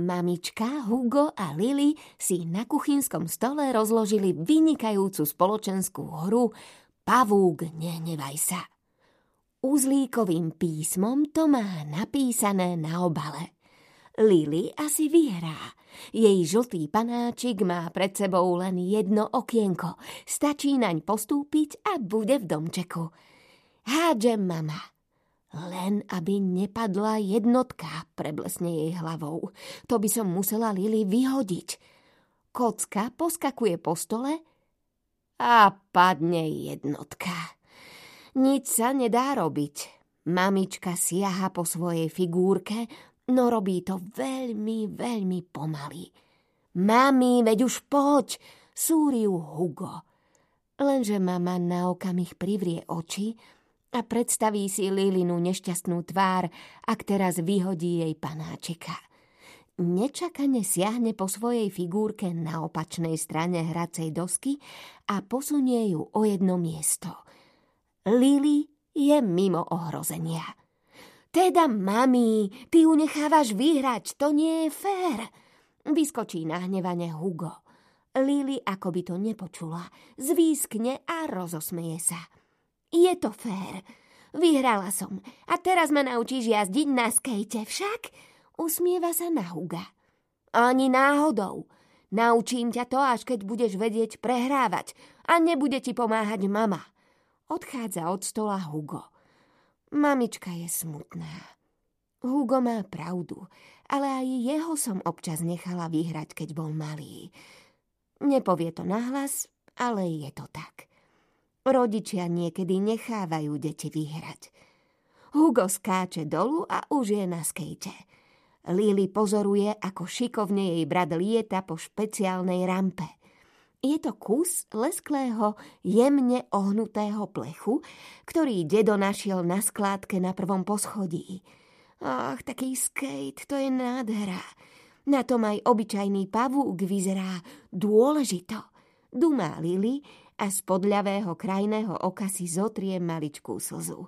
Mamička, Hugo a Lily si na kuchynskom stole rozložili vynikajúcu spoločenskú hru Pavúk, nehnevaj sa. Uzlíkovým písmom to má napísané na obale. Lily asi vyhrá. Jej žltý panáčik má pred sebou len jedno okienko. Stačí naň postúpiť a bude v domčeku. Hádže mama. Len aby nepadla jednotka, preblesne jej hlavou. To by som musela Lily vyhodiť. Kocka poskakuje po stole a padne jednotka. Nič sa nedá robiť. Mamička siaha po svojej figúrke, no robí to veľmi, veľmi pomaly. Mami, veď už poď, súri ju Hugo. Lenže mama na okamih privrie oči a predstaví si Lilinu nešťastnú tvár, ak teraz vyhodí jej panáčika. Nečakane siahne po svojej figúrke na opačnej strane hracej dosky a posunie ju o jedno miesto. Lily je mimo ohrozenia. Teda, mami, ty ju nechávaš vyhrať, to nie je fér. Vyskočí nahnevane Hugo. Lily akoby to nepočula, zvískne a rozosmeje sa. Je to fér. Vyhrala som. A teraz ma naučíš jazdiť na skejte, však? Usmieva sa na Huga. Ani náhodou. Naučím ťa to, až keď budeš vedieť prehrávať a nebude ti pomáhať mama. Odchádza od stola Hugo. Mamička je smutná. Hugo má pravdu, ale aj jeho som občas nechala vyhrať, keď bol malý. Nepovie to nahlas, ale je to tak. Rodičia niekedy nechávajú deti vyhrať. Hugo skáče dolu a už je na skejte. Lily pozoruje, ako šikovne jej brat lieta po špeciálnej rampe. Je to kus lesklého, jemne ohnutého plechu, ktorý dedo našiel na skládke na prvom poschodí. Ach, taký skate, to je nádhera. Na tom aj obyčajný pavúk vyzerá dôležito. Dumá Lily a spod ľavého krajného oka si zotrie maličkú slzu.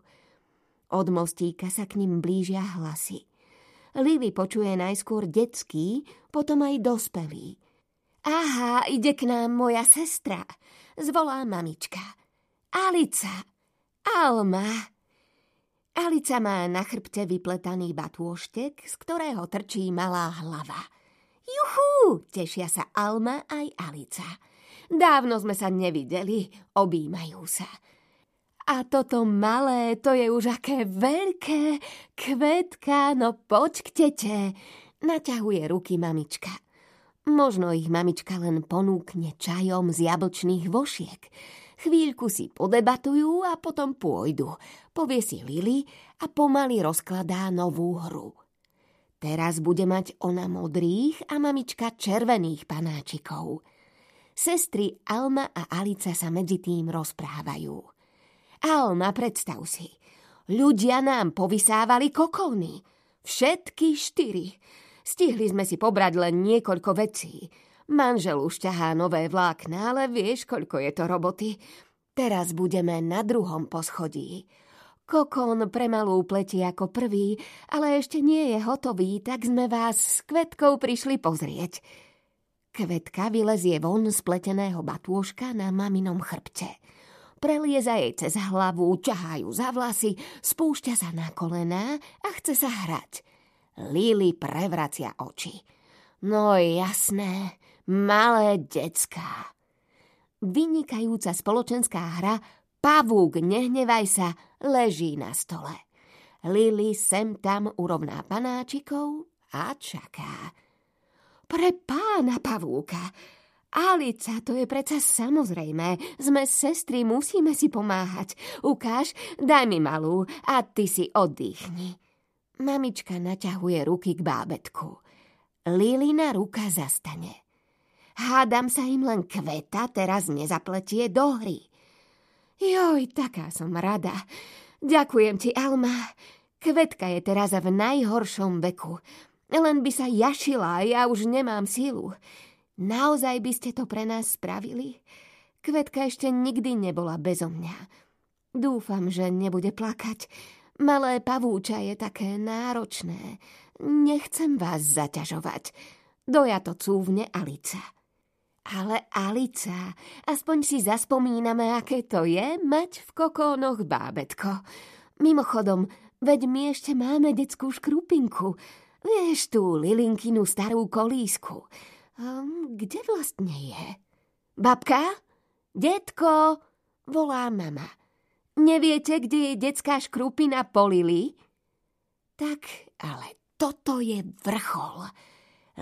Od mostíka sa k ním blížia hlasy. Lily počuje najskôr detský, potom aj dospelý. Aha, ide k nám moja sestra, zvolá mamička. Alica, Alma. Alica má na chrbte vypletaný batôštek, z ktorého trčí malá hlava. Juchú, tešia sa Alma aj Alica. Dávno sme sa nevideli, objímajú sa. A toto malé, to je už aké veľké, Kvetka, no poď k tete, naťahuje ruky mamička. Možno ich mamička len ponúkne čajom z jablčných vošiek. Chvíľku si podebatujú a potom pôjdu. Povie si Lily a pomaly rozkladá novú hru. Teraz bude mať ona modrých a mamička červených panáčikov. Sestry Alma a Alica sa medzi tým rozprávajú. Alma, predstav si, ľudia nám povysávali kokóny. Všetky 4. Stihli sme si pobrať len niekoľko vecí. Manžel už ťahá nové vlákna, ale vieš, koľko je to roboty. Teraz budeme na druhom poschodí. Kokón pre malú pletie ako prvý, ale ešte nie je hotový, tak sme vás s Kvetkou prišli pozrieť. Kvetka vylezie von z pleteného batôžka na maminom chrbte. Prelieza jej cez hlavu, ťahá ju za vlasy, spúšťa sa na kolená a chce sa hrať. Lily prevracia oči. No jasné, malé decká. Vynikajúca spoločenská hra Pavúk, nehnevaj sa leží na stole. Lily sem tam urovná panáčikov a čaká. Pre pána pavúka. Alica, to je predsa samozrejme. Sme sestry, musíme si pomáhať. Ukáž, daj mi malú a ty si oddychni. Mamička naťahuje ruky k bábetku. Lilina ruka zastane. Hádam sa im len Kveta teraz nezapletie do hry. Joj, taká som rada. Ďakujem ti, Alma. Kvetka je teraz v najhoršom veku. Len by sa jašila, ja už nemám sílu. Naozaj by ste to pre nás spravili? Kvetka ešte nikdy nebola bezo mňa. Dúfam, že nebude plakať. Malé pavúča je také náročné. Nechcem vás zaťažovať. Doja to cúvne Alica. Ale Alica, aspoň si zaspomíname, aké to je mať v kokónoch bábätko. Mimochodom, veď my ešte máme detskú škrupinku. Vieš tú Lilinkinu starú kolísku. Kde vlastne je? Babka? Detko? Volá mama. Neviete, kde je detská škrupina po Lili? Tak, ale toto je vrchol.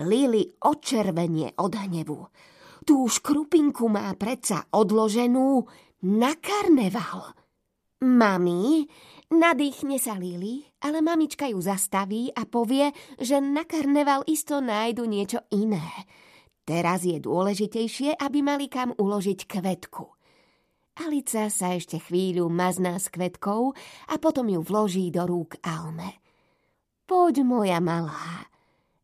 Lili očervenie od hnevu. Tú škrupinku má predsa odloženú na karneval. Mami, nadýchne sa Lili, ale mamička ju zastaví a povie, že na karneval isto nájdu niečo iné. Teraz je dôležitejšie, aby mali kam uložiť kvetku. Alica sa ešte chvíľu mazná s kvetkou a potom ju vloží do rúk Alme. Poď, moja malá.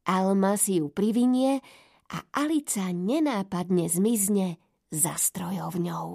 Alma si ju privinie a Alica nenápadne zmizne za strojovňou.